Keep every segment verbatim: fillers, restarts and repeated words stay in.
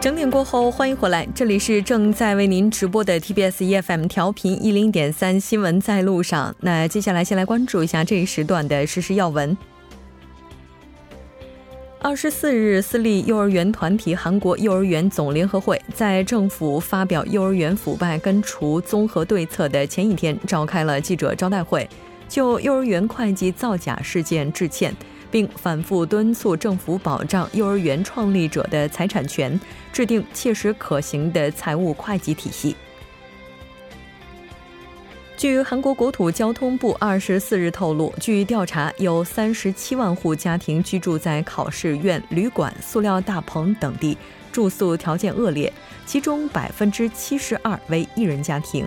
整点过后，欢迎回来，这里是正在为您直播的 T B S E F M 调频 一零点三 新闻在路上。那接下来先来关注一下这一时段的时事要闻。二十四日，私立幼儿园团体韩国幼儿园总联合会在政府发表幼儿园腐败根除综合对策的前一天召开了记者招待会，就幼儿园会计造假事件致歉，并反复敦促政府保障幼儿园创立者的财产权，制定切实可行的财务会计体系。据韩国国土交通部二十四日透露，据调查，有三十七万户家庭居住在考试院、旅馆、塑料大棚等地，住宿条件恶劣，其中 百分之七十二 为一人家庭。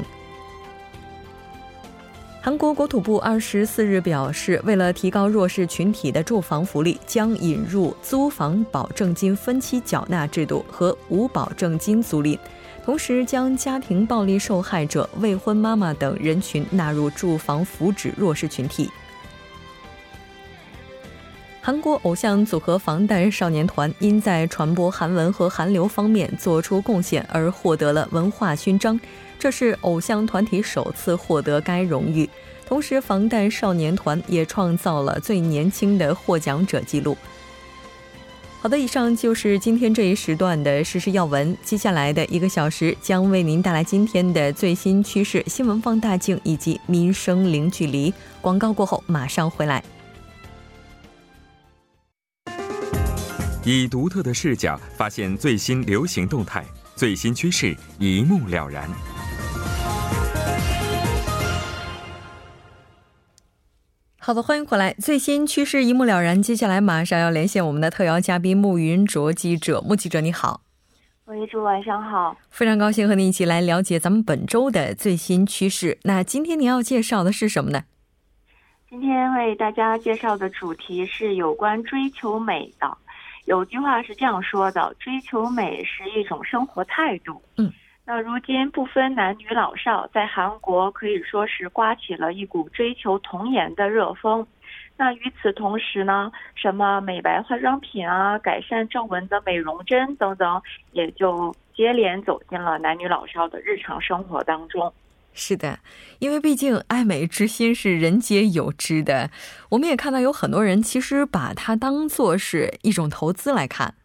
韩国国土部二十四日表示，为了提高弱势群体的住房福利，将引入租房保证金分期缴纳制度和无保证金租赁，同时将家庭暴力受害者、未婚妈妈等人群纳入住房福祉弱势群体。韩国偶像组合防弹少年团因在传播韩文和韩流方面做出贡献而获得了文化勋章，这是偶像团体首次获得该荣誉。同时，防弹少年团也创造了最年轻的获奖者记录。好的，以上就是今天这一时段的时事要闻。接下来的一个小时将为您带来今天的最新趋势、新闻放大镜以及民生零距离。广告过后马上回来。以独特的视角发现最新流行动态，最新趋势一目了然。好的，欢迎回来，最新趋势一目了然。接下来马上要连线我们的特邀嘉宾穆云卓记者。穆记者你好。喂，主晚上好，非常高兴和您一起来了解咱们本周的最新趋势。那今天您要介绍的是什么呢？今天为大家介绍的主题是有关追求美的。有句话是这样说的，追求美是一种生活态度。嗯，那如今不分男女老少，在韩国可以说是刮起了一股追求童颜的热风。那与此同时呢，什么美白化妆品啊、改善皱纹的美容针等等，也就接连走进了男女老少的日常生活当中。是的，因为毕竟爱美之心是人皆有之的，我们也看到有很多人其实把它当作是一种投资来看。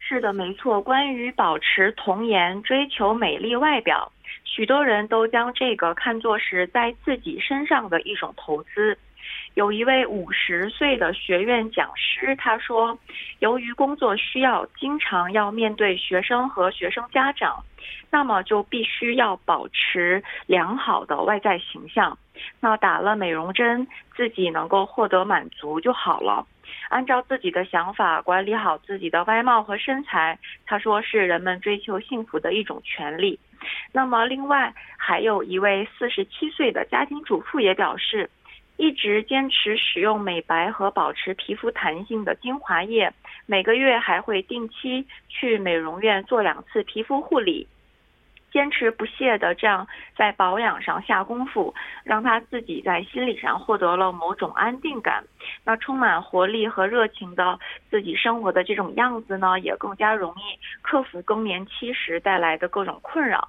是的，没错，关于保持童颜、追求美丽外表，许多人都将这个看作是在自己身上的一种投资。有一位五十岁的学院讲师，他说，由于工作需要，经常要面对学生和学生家长，那么就必须要保持良好的外在形象，那打了美容针，自己能够获得满足就好了。按照自己的想法管理好自己的外貌和身材，他说是人们追求幸福的一种权利。那么另外还有一位四十七岁的家庭主妇也表示，一直坚持使用美白和保持皮肤弹性的精华液，每个月还会定期去美容院做两次皮肤护理，坚持不懈的这样在保养上下功夫，让他自己在心理上获得了某种安定感。那充满活力和热情的自己生活的这种样子呢，也更加容易克服更年期时带来的各种困扰。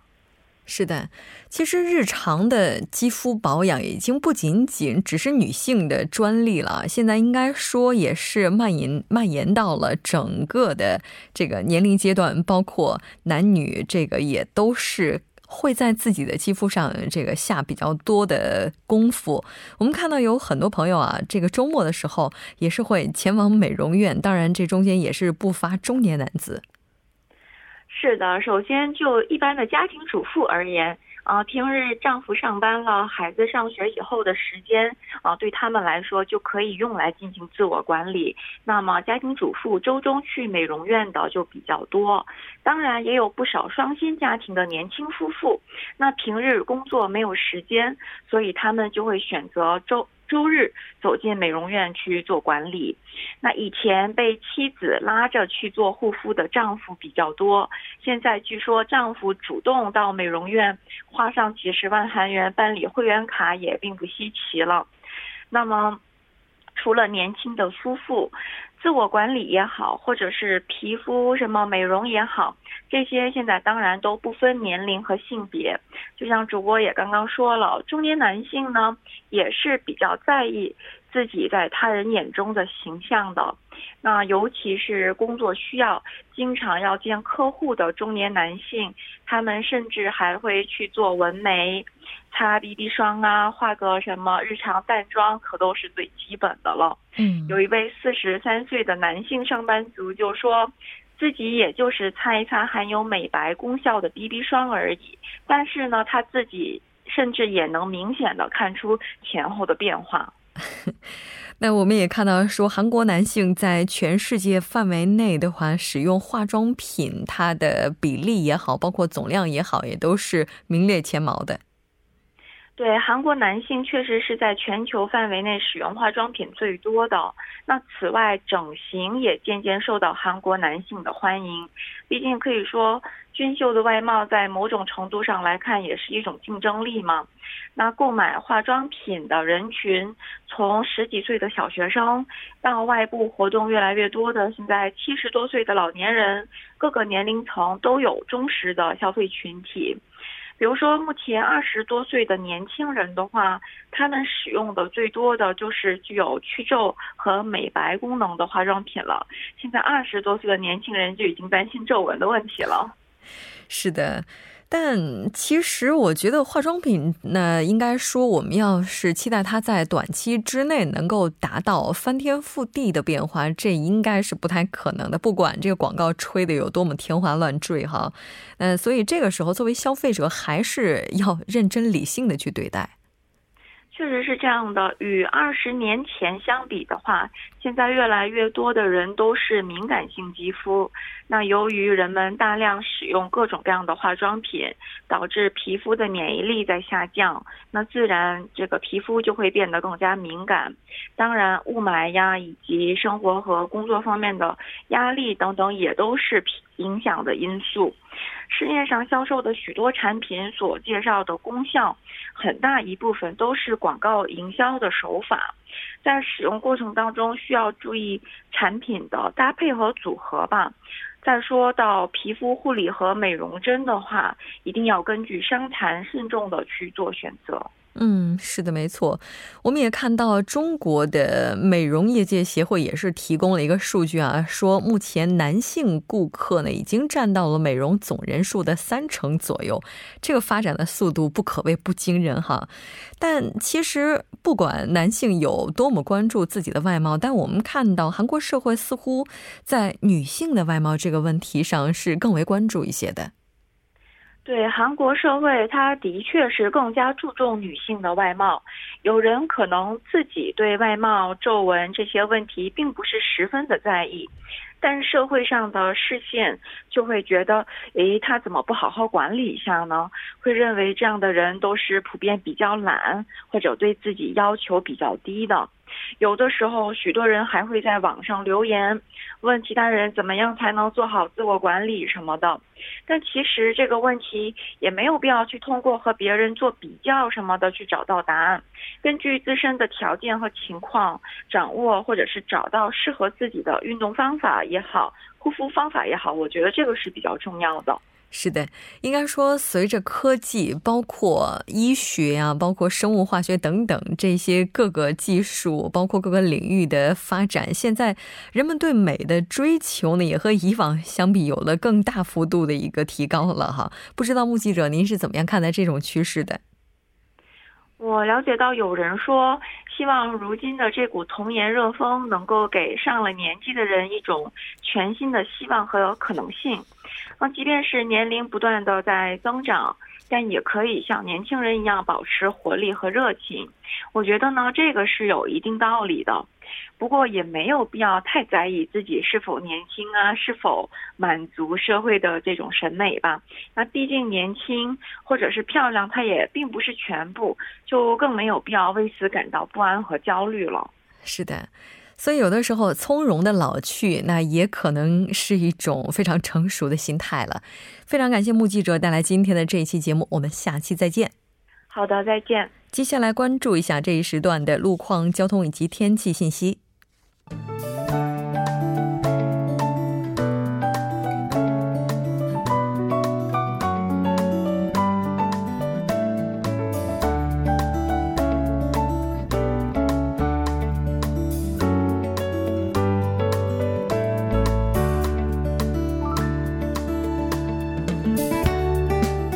是的，其实日常的肌肤保养已经不仅仅只是女性的专利了，现在应该说也是蔓延蔓延到了整个的这个年龄阶段，包括男女这个也都是会在自己的肌肤上这个下比较多的功夫。我们看到有很多朋友啊，这个周末的时候也是会前往美容院，当然这中间也是不乏中年男子。是的，首先就一般的家庭主妇而言啊、呃，平日丈夫上班了，孩子上学以后的时间啊、呃，对他们来说就可以用来进行自我管理。那么家庭主妇周中去美容院的就比较多，当然也有不少双薪家庭的年轻夫妇，那平日工作没有时间，所以他们就会选择周周日走进美容院去做管理。那以前被妻子拉着去做护肤的丈夫比较多，现在据说丈夫主动到美容院花上几十万韩元办理会员卡也并不稀奇了。那么除了年轻的夫妇，自我管理也好，或者是皮肤什么美容也好，这些现在当然都不分年龄和性别。就像主播也刚刚说了，中年男性呢也是比较在意自己在他人眼中的形象的。那尤其是工作需要经常要见客户的中年男性，他们甚至还会去做纹眉、擦 B B 霜啊，画个什么日常淡妆，可都是最基本的了。嗯，有一位四十三岁的男性上班族就说，自己也就是擦一擦含有美白功效的 B B 霜而已，但是呢，他自己甚至也能明显的看出前后的变化。那我们也看到说，韩国男性在全世界范围内的话，使用化妆品它的比例也好，包括总量也好，也都是名列前茅的。对，韩国男性确实是在全球范围内使用化妆品最多的。那此外，整形也渐渐受到韩国男性的欢迎。毕竟可以说，俊秀的外貌在某种程度上来看也是一种竞争力嘛。那购买化妆品的人群，从十几岁的小学生到外部活动越来越多的现在七十多岁的老年人，各个年龄层都有忠实的消费群体。比如说，目前二十多岁的年轻人的话，他们使用的最多的就是具有祛皱和美白功能的化妆品了。现在二十多岁的年轻人就已经担心皱纹的问题了。是的，但其实我觉得化妆品呢，应该说我们要是期待它在短期之内能够达到翻天覆地的变化，这应该是不太可能的，不管这个广告吹的有多么天花乱坠哈。呃，所以这个时候作为消费者还是要认真理性的去对待。确实是这样的，与二十年前相比的话，现在越来越多的人都是敏感性肌肤。那由于人们大量使用各种各样的化妆品，导致皮肤的免疫力在下降，那自然这个皮肤就会变得更加敏感。当然，雾霾呀，以及生活和工作方面的压力等等，也都是影响的因素。市面上销售的许多产品所介绍的功效，很大一部分都是广告营销的手法。在使用过程当中需要注意产品的搭配和组合吧。再说到皮肤护理和美容针的话，一定要根据伤残慎重的去做选择。嗯，是的，没错。我们也看到中国的美容业界协会也是提供了一个数据啊，说目前男性顾客呢已经占到了美容总人数的三成左右，这个发展的速度不可谓不惊人哈。但其实不管男性有多么关注自己的外貌，但我们看到韩国社会似乎在女性的外貌这个问题上是更为关注一些的。对，韩国社会它的确是更加注重女性的外貌，有人可能自己对外貌、皱纹这些问题并不是十分的在意，但社会上的视线就会觉得，诶，他怎么不好好管理一下呢？会认为这样的人都是普遍比较懒，或者对自己要求比较低的。有的时候许多人还会在网上留言问其他人怎么样才能做好自我管理什么的，但其实这个问题也没有必要去通过和别人做比较什么的去找到答案，根据自身的条件和情况掌握或者是找到适合自己的运动方法也好，护肤方法也好，我觉得这个是比较重要的。是的，应该说随着科技包括医学啊，包括生物化学等等这些各个技术，包括各个领域的发展，现在人们对美的追求呢也和以往相比有了更大幅度的一个提高了哈。不知道目击者您是怎么样看待这种趋势的？我了解到有人说，希望如今的这股童颜热风能够给上了年纪的人一种全新的希望和可能性。那即便是年龄不断的在增长，但也可以像年轻人一样保持活力和热情。我觉得呢，这个是有一定道理的。不过也没有必要太在意自己是否年轻啊，是否满足社会的这种审美吧。那毕竟年轻或者是漂亮，它也并不是全部，就更没有必要为此感到不安和焦虑了。是的，所以有的时候从容的老去，那也可能是一种非常成熟的心态了。非常感谢目击者带来今天的这一期节目，我们下期再见。好的，再见。接下来关注一下这一时段的路况、交通以及天气信息。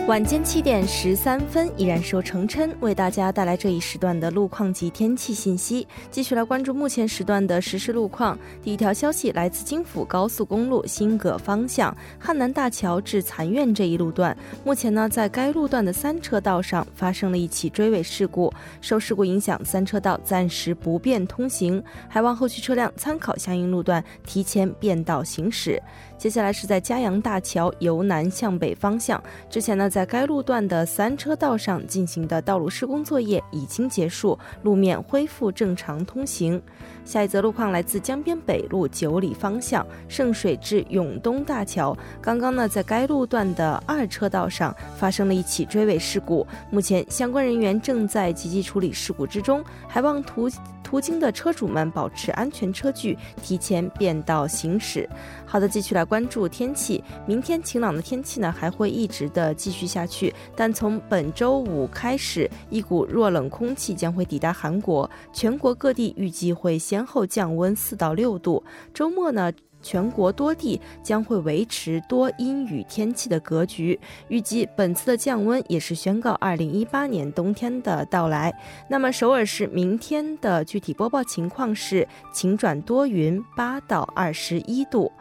晚间七点十三分，依然是由程琛为大家带来这一时段的路况及天气信息。继续来关注目前时段的实时路况。第一条消息来自京釜高速公路新葛方向汉南大桥至残院这一路段，目前呢在该路段的三车道上发生了一起追尾事故，受事故影响，三车道暂时不便通行，还望后续车辆参考相应路段提前变道行驶。接下来是在嘉阳大桥由南向北方向，之前呢在在该路段的三车道上进行的道路施工作业已经结束，路面恢复正常通行。下一则路况来自江边北路九里方向圣水至永东大桥，刚刚呢在该路段的二车道上发生了一起追尾事故，目前相关人员正在积极处理事故之中，还望途途经的车主们保持安全车距，提前变道行驶。好的，继续来关注天气。明天晴朗的天气呢还会一直的继续下去，但从本周五开始，一股弱冷空气将会抵达韩国，全国各地预计会先后降温四到六度。周末呢全国多地将会维持多阴雨天气的格局，预计本次的降温也是宣告二零一八年冬天的到来。那么首尔市明天的具体播报情况是晴转多云，八到二十一度。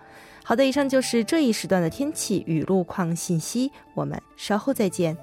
好的，以上就是这一时段的天气与路况信息，我们稍后再见。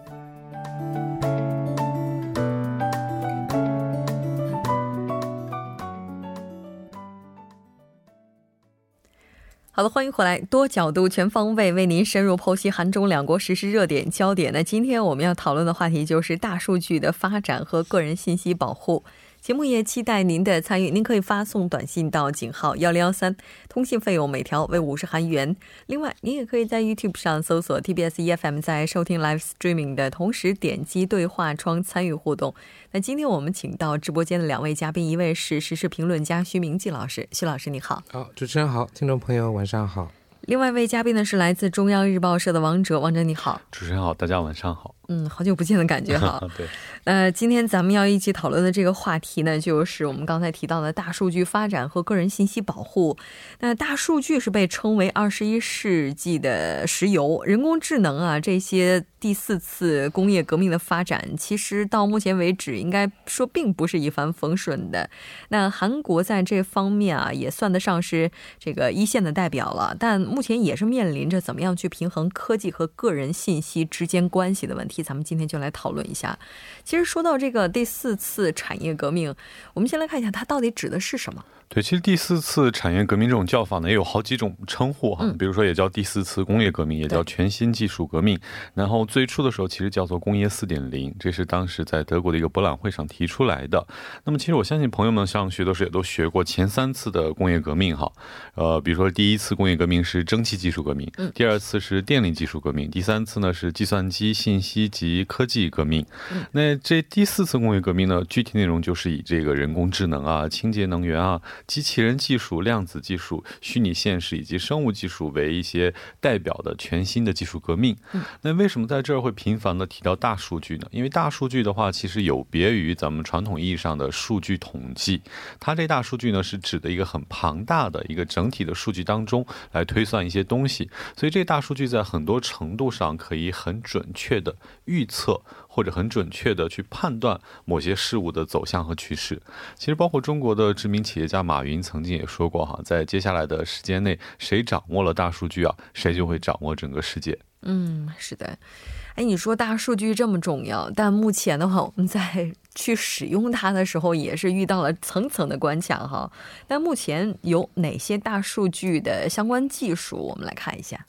好的，欢迎回来，多角度全方位为您深入剖析韩中两国时事热点焦点。那今天我们要讨论的话题就是大数据的发展和个人信息保护。节目也期待您的参与，您可以发送短信到井号一零一三，通信费用每条为五十韩元。另外您也可以在 YouTube 上搜索 T B S E F M， 在收听 Live Streaming 的同时点击对话窗参与互动。那今天我们请到直播间的两位嘉宾，一位是时事评论家徐明季老师，徐老师你好。好，主持人好，听众朋友晚上好。另外一位嘉宾呢是来自中央日报社的王哲，王哲你好。主持人好，大家晚上好。嗯，好久不见的感觉哈。对，呃，今天咱们要一起讨论的这个话题呢，就是我们刚才提到的大数据发展和个人信息保护。那大数据是被称为二十一世纪的石油、人工智能啊这些第四次工业革命的发展，其实到目前为止，应该说并不是一帆风顺的。那韩国在这方面啊，也算得上是这个一线的代表了，但目前也是面临着怎么样去平衡科技和个人信息之间关系的问题。咱们今天就来讨论一下。其实说到这个第四次产业革命，我们先来看一下它到底指的是什么。对，其实第四次产业革命这种叫法呢，也有好几种称呼哈，比如说也叫第四次工业革命，也叫全新技术革命。然后最初的时候其实叫做工业 四点零， 这是当时在德国的一个博览会上提出来的。那么其实我相信朋友们上学的时候也都学过前三次的工业革命哈，呃，比如说第一次工业革命是蒸汽技术革命，第二次是电力技术革命，第三次呢是计算机、信息及科技革命。那这第四次工业革命呢，具体内容就是以这个人工智能啊、清洁能源啊、机器人技术、量子技术、虚拟现实以及生物技术为一些代表的全新的技术革命。那为什么在这儿会频繁的提到大数据呢？因为大数据的话其实有别于咱们传统意义上的数据统计，它这大数据呢是指的一个很庞大的一个整体的数据当中来推算一些东西，所以这大数据在很多程度上可以很准确的预测或者很准确的去判断某些事物的走向和趋势。其实包括中国的知名企业家马云曾经也说过哈，在接下来的时间内，谁掌握了大数据啊，谁就会掌握整个世界。嗯，是的。哎，你说大数据这么重要，但目前的话，我们在去使用它的时候，也是遇到了层层的关卡哈。那目前有哪些大数据的相关技术？我们来看一下。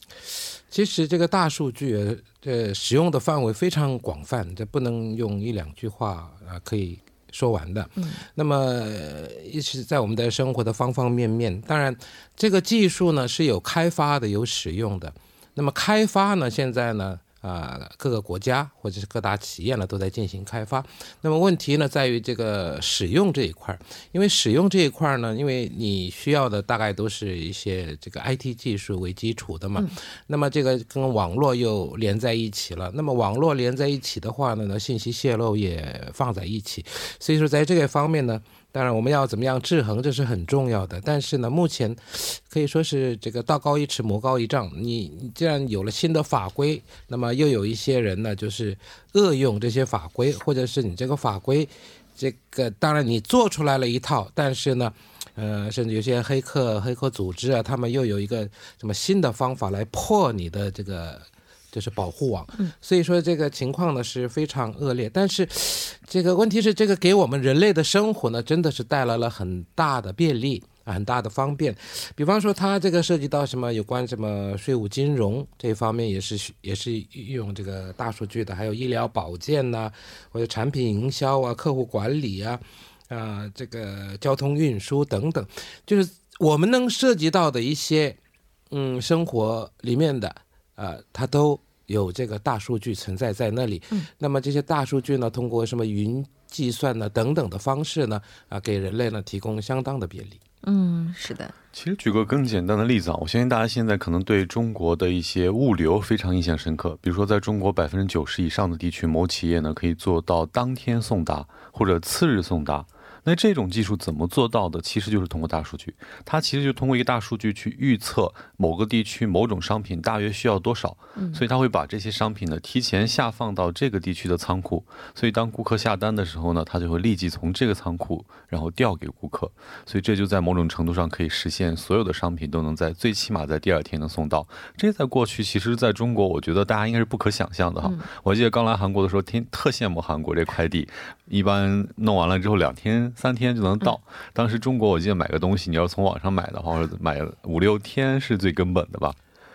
其实这个大数据呃使用的范围非常广泛，这不能用一两句话啊可以说完的。嗯、那么一直在我们的生活的方方面面，当然这个技术呢是有开发的，有使用的。那么开发呢，现在呢啊、呃、各个国家或者是各大企业呢都在进行开发。那么问题呢在于这个使用这一块，因为使用这一块呢，因为你需要的大概都是一些这个 I T 技术为基础的嘛、嗯、那么这个跟网络又连在一起了，那么网络连在一起的话呢，信息泄露也放在一起，所以说在这个方面呢当然我们要怎么样制衡，这是很重要的。但是呢，目前可以说是这个道高一尺魔高一丈，你既然有了新的法规，那么又有一些人呢就是恶用这些法规，或者是你这个法规这个当然你做出来了一套，但是呢呃，甚至有些黑客黑客组织啊，他们又有一个什么新的方法来破你的这个就是保护网。所以说这个情况呢是非常恶劣，但是这个问题是这个给我们人类的生活呢真的是带来了很大的便利，很大的方便。比方说它这个涉及到什么有关什么税务金融这方面，也是也是运用这个大数据的，还有医疗保健啊，或者产品营销啊，客户管理啊，呃、这个交通运输等等，就是我们能涉及到的一些嗯生活里面的呃它都有这个大数据存在在那里。嗯，那么这些大数据呢通过什么云计算呢等等的方式呢啊、呃、给人类呢提供相当的便利。嗯，是的。其实举个更简单的例子啊，我相信大家现在可能对中国的一些物流非常印象深刻。比如说在中国 百分之九十 以上的地区，某企业呢可以做到当天送达或者次日送达。那这种技术怎么做到的？其实就是通过大数据，它其实就通过一个大数据去预测某个地区某种商品大约需要多少，所以它会把这些商品呢提前下放到这个地区的仓库，所以当顾客下单的时候呢，它就会立即从这个仓库然后调给顾客，所以这就在某种程度上可以实现所有的商品都能在最起码在第二天能送到。这在过去其实在中国我觉得大家应该是不可想象的哈。嗯，我记得刚来韩国的时候特羡慕韩国这快递，一般弄完了之后两天三天就能到。当时中国我记得买个东西你要从网上买的话买五六天是最根本的吧，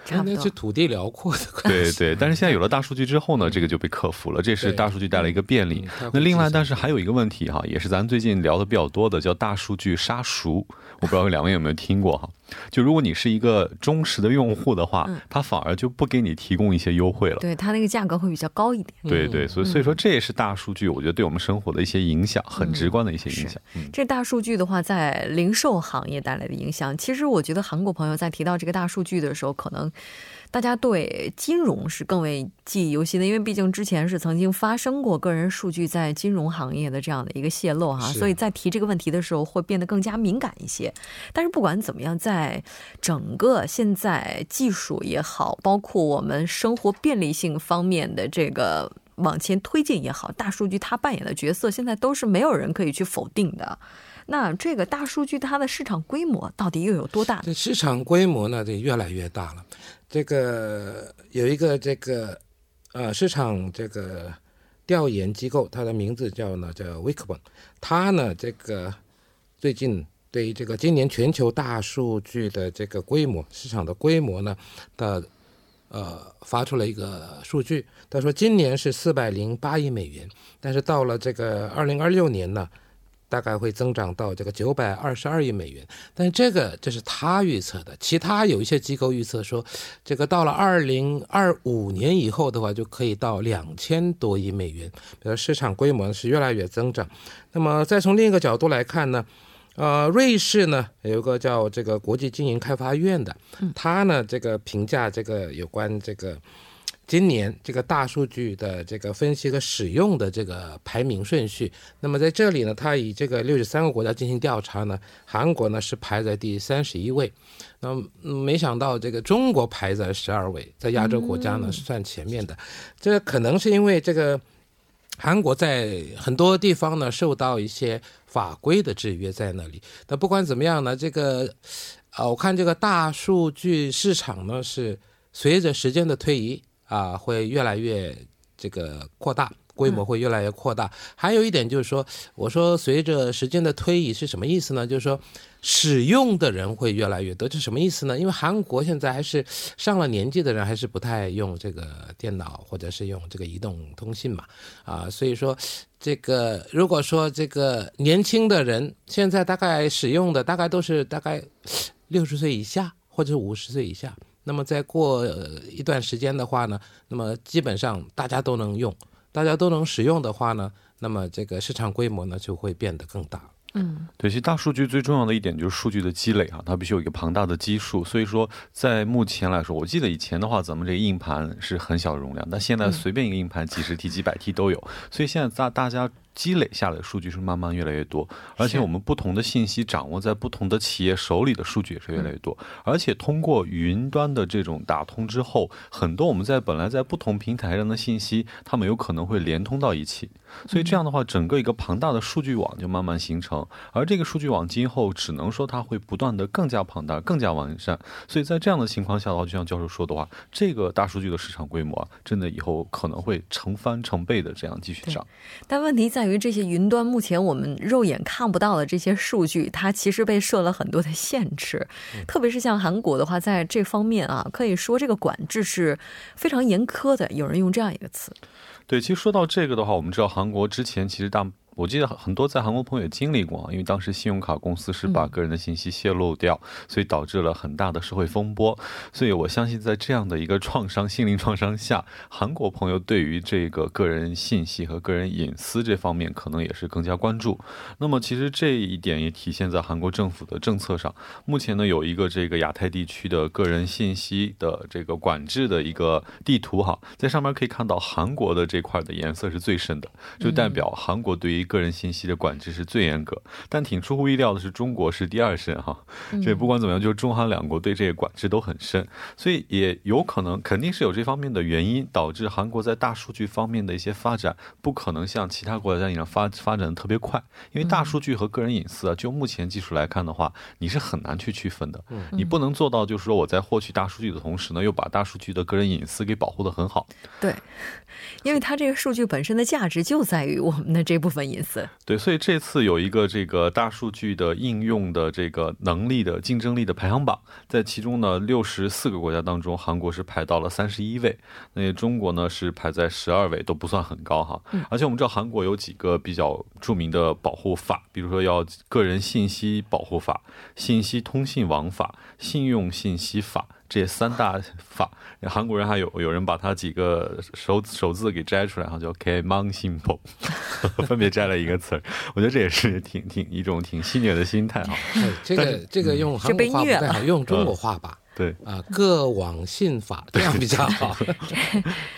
那是土地辽阔的。对对，但是现在有了大数据之后呢，这个就被克服了，这是大数据带来一个便利。那另外但是还有一个问题哈，也是咱最近聊的比较多的，叫大数据杀熟，我不知道两位有没有听过哈。就如果你是一个忠实的用户的话，他、嗯、反而就不给你提供一些优惠了，对，他那个价格会比较高一点。对对，所以所以说这也是大数据我觉得对我们生活的一些影响，很直观的一些影响。嗯嗯，这大数据的话在零售行业带来的影响，其实我觉得韩国朋友在提到这个大数据的时候，可能大家对金融是更为记忆犹新的，因为毕竟之前是曾经发生过个人数据在金融行业的这样的一个泄露哈，所以在提这个问题的时候会变得更加敏感一些。但是不管怎么样，在整个现在技术也好，包括我们生活便利性方面的这个往前推进也好，大数据它扮演的角色现在都是没有人可以去否定的。那这个大数据它的市场规模到底又有多大？这市场规模呢就越来越大了。这个有一个这个呃市场这个调研机构，它的名字叫呢叫 Wikibon， 它呢这个最近对于这个今年全球大数据的这个规模市场的规模呢的呃发出了一个数据，他说今年是四百零八亿美元，但是到了这个二零二六年呢大概会增长到这个九百二十二亿美元，但这个这是他预测的。其他有一些机构预测说，这个到了二零二五年以后的话，就可以到两千多亿美元，比如市场规模是越来越增长。那么再从另一个角度来看呢，呃，瑞士呢有一个叫这个国际经营开发院的，他呢这个评价这个有关这个今年这个大数据的这个分析和使用的这个排名顺序，那么在这里呢，它以这个六十三个国家进行调查呢，韩国呢是排在第三十一位，那么没想到这个中国排在十二位，在亚洲国家呢是算前面的。这可能是因为这个韩国在很多地方呢受到一些法规的制约在那里。但不管怎么样呢，这个啊，我看这个大数据市场呢是随着时间的推移啊，会越来越这个扩大，规模会越来越扩大。嗯，还有一点就是说，我说随着时间的推移是什么意思呢？就是说使用的人会越来越多，这什么意思呢？因为韩国现在还是上了年纪的人还是不太用这个电脑或者是用这个移动通信嘛，啊，所以说这个如果说这个年轻的人现在大概使用的大概都是大概六十岁以下或者五十岁以下。那么再过一段时间的话呢，那么基本上大家都能用，大家都能使用的话呢，那么这个市场规模呢就会变得更大。嗯，对，其实大数据最重要的一点就是数据的积累啊，它必须有一个庞大的基数。所以说，在目前来说，我记得以前的话，咱们这个硬盘是很小的容量，但现在随便一个硬盘几十 T、几百 T 都有。所以现在大大家积累下来的数据是慢慢越来越多，而且我们不同的信息掌握在不同的企业手里的数据也是越来越多，而且通过云端的这种打通之后，很多我们在本来在不同平台上的信息，它们有可能会连通到一起，所以这样的话整个一个庞大的数据网就慢慢形成，而这个数据网今后只能说它会不断的更加庞大更加完善，所以在这样的情况下，就像教授说的话，这个大数据的市场规模、啊、真的以后可能会成翻成倍的这样继续涨。但问题在在于这些云端目前我们肉眼看不到的这些数据，它其实被设了很多的限制，特别是像韩国的话，在这方面啊，可以说这个管制是非常严苛的，有人用这样一个词。对，其实说到这个的话，我们知道韩国之前其实大我记得很多在韩国朋友也经历过，因为当时信用卡公司是把个人的信息泄露掉、嗯、所以导致了很大的社会风波，所以我相信在这样的一个创伤心灵创伤下，韩国朋友对于这个个人信息和个人隐私这方面可能也是更加关注。那么其实这一点也体现在韩国政府的政策上，目前呢有一个这个亚太地区的个人信息的这个管制的一个地图哈，在上面可以看到韩国的这块的颜色是最深的，就代表韩国对于个人信息的管制是最严格，但挺出乎意料的是中国是第二深哈，这不管怎么样就是中韩两国对这个管制都很深，所以也有可能肯定是有这方面的原因，导致韩国在大数据方面的一些发展不可能像其他国家一样发发展的特别快，因为大数据和个人隐私啊，就目前技术来看的话，你是很难去区分的，你不能做到就是说我在获取大数据的同时呢，又把大数据的个人隐私给保护得很好。对，因为它这个数据本身的价值就在于我们的这部分隐私。对，所以这次有一个这个大数据的应用的这个能力的竞争力的排行榜，在其中呢六十四个国家当中，韩国是排到了三十一位，那中国呢是排在十二位，都不算很高哈。而且我们知道韩国有几个比较著名的保护法，比如说要个人信息保护法、信息通信网法、信用信息法。这三大法，韩国人还有有人把他几个首首字给摘出来，叫 K-Mangsimpo 分别摘了一个词，我觉得这也是挺挺一种挺戏谑的心态哈、哎。这个这个用韩国话不太好，用中国话吧。嗯对啊，各网信法这样比较好。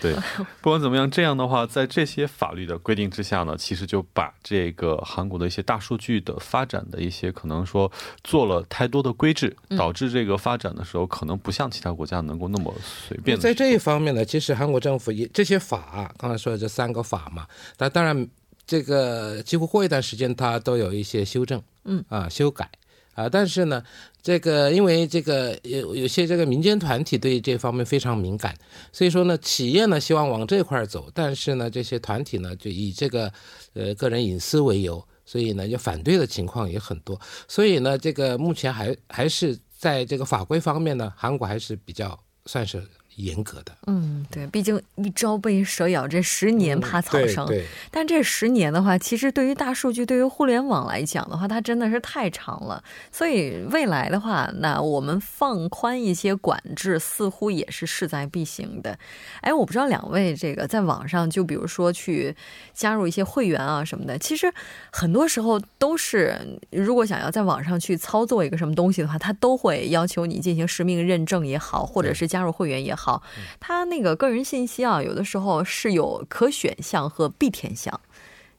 对，不管怎么样，这样的话，在这些法律的规定之下呢，其实就把这个韩国的一些大数据的发展的一些可能说做了太多的规制，导致这个发展的时候可能不像其他国家能够那么随便的、嗯。在这一方面呢，其实韩国政府也这些法，刚才说的这三个法嘛，但当然这个几乎过一段时间它都有一些修正，嗯啊修改。啊，但是呢，这个因为这个有有些这个民间团体对这方面非常敏感，所以说呢，企业呢希望往这块走，但是呢，这些团体呢就以这个呃个人隐私为由，所以呢就反对的情况也很多，所以呢，这个目前还还是在这个法规方面呢，韩国还是比较算是。严格的，嗯，对，毕竟一朝被蛇咬，这十年怕草绳、嗯、对对，但这十年的话，其实对于大数据，对于互联网来讲的话，它真的是太长了，所以未来的话，那我们放宽一些管制似乎也是势在必行的。哎，我不知道两位这个在网上就比如说去加入一些会员啊什么的，其实很多时候都是如果想要在网上去操作一个什么东西的话，它都会要求你进行实名认证也好，或者是加入会员也好，好，他那个个人信息啊，有的时候是有可选项和必填项，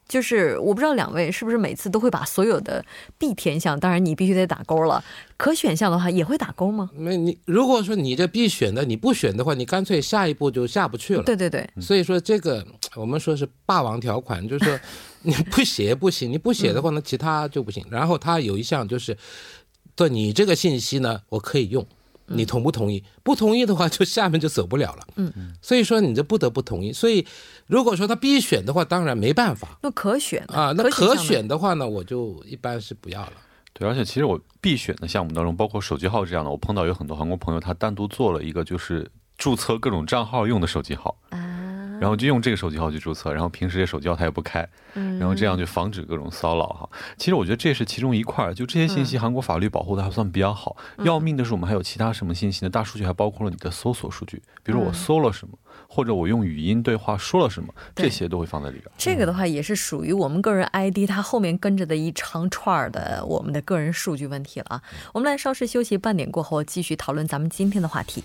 就是我不知道两位是不是每次都会把所有的必填项，当然你必须得打勾了，可选项的话也会打勾吗？没，你如果说你这必选的你不选的话，你干脆下一步就下不去了。对对对，所以说这个我们说是霸王条款，就是说你不写不行，你不写的话呢，其他就不行。然后他有一项就是，对你这个信息呢，我可以用。你同不同意？不同意的话就下面就走不了了。嗯，所以说你就不得不同意。所以如果说他必选的话，当然没办法。那可选啊，那可选的话呢，我就一般是不要了。对，而且其实我必选的项目当中，包括手机号这样的，我碰到有很多韩国朋友，他单独做了一个就是注册各种账号用的手机号。啊，然后就用这个手机号去注册，然后平时这手机号它也不开，然后这样就防止各种骚扰哈。其实我觉得这是其中一块，就这些信息韩国法律保护的还算比较好、嗯、要命的是我们还有其他什么信息呢？大数据还包括了你的搜索数据，比如我搜了什么、嗯、或者我用语音对话说了什么，这些都会放在里边。这个的话也是属于我们个人 I D 它后面跟着的一长串的我们的个人数据问题了啊。我们来稍事休息，半点过后继续讨论咱们今天的话题。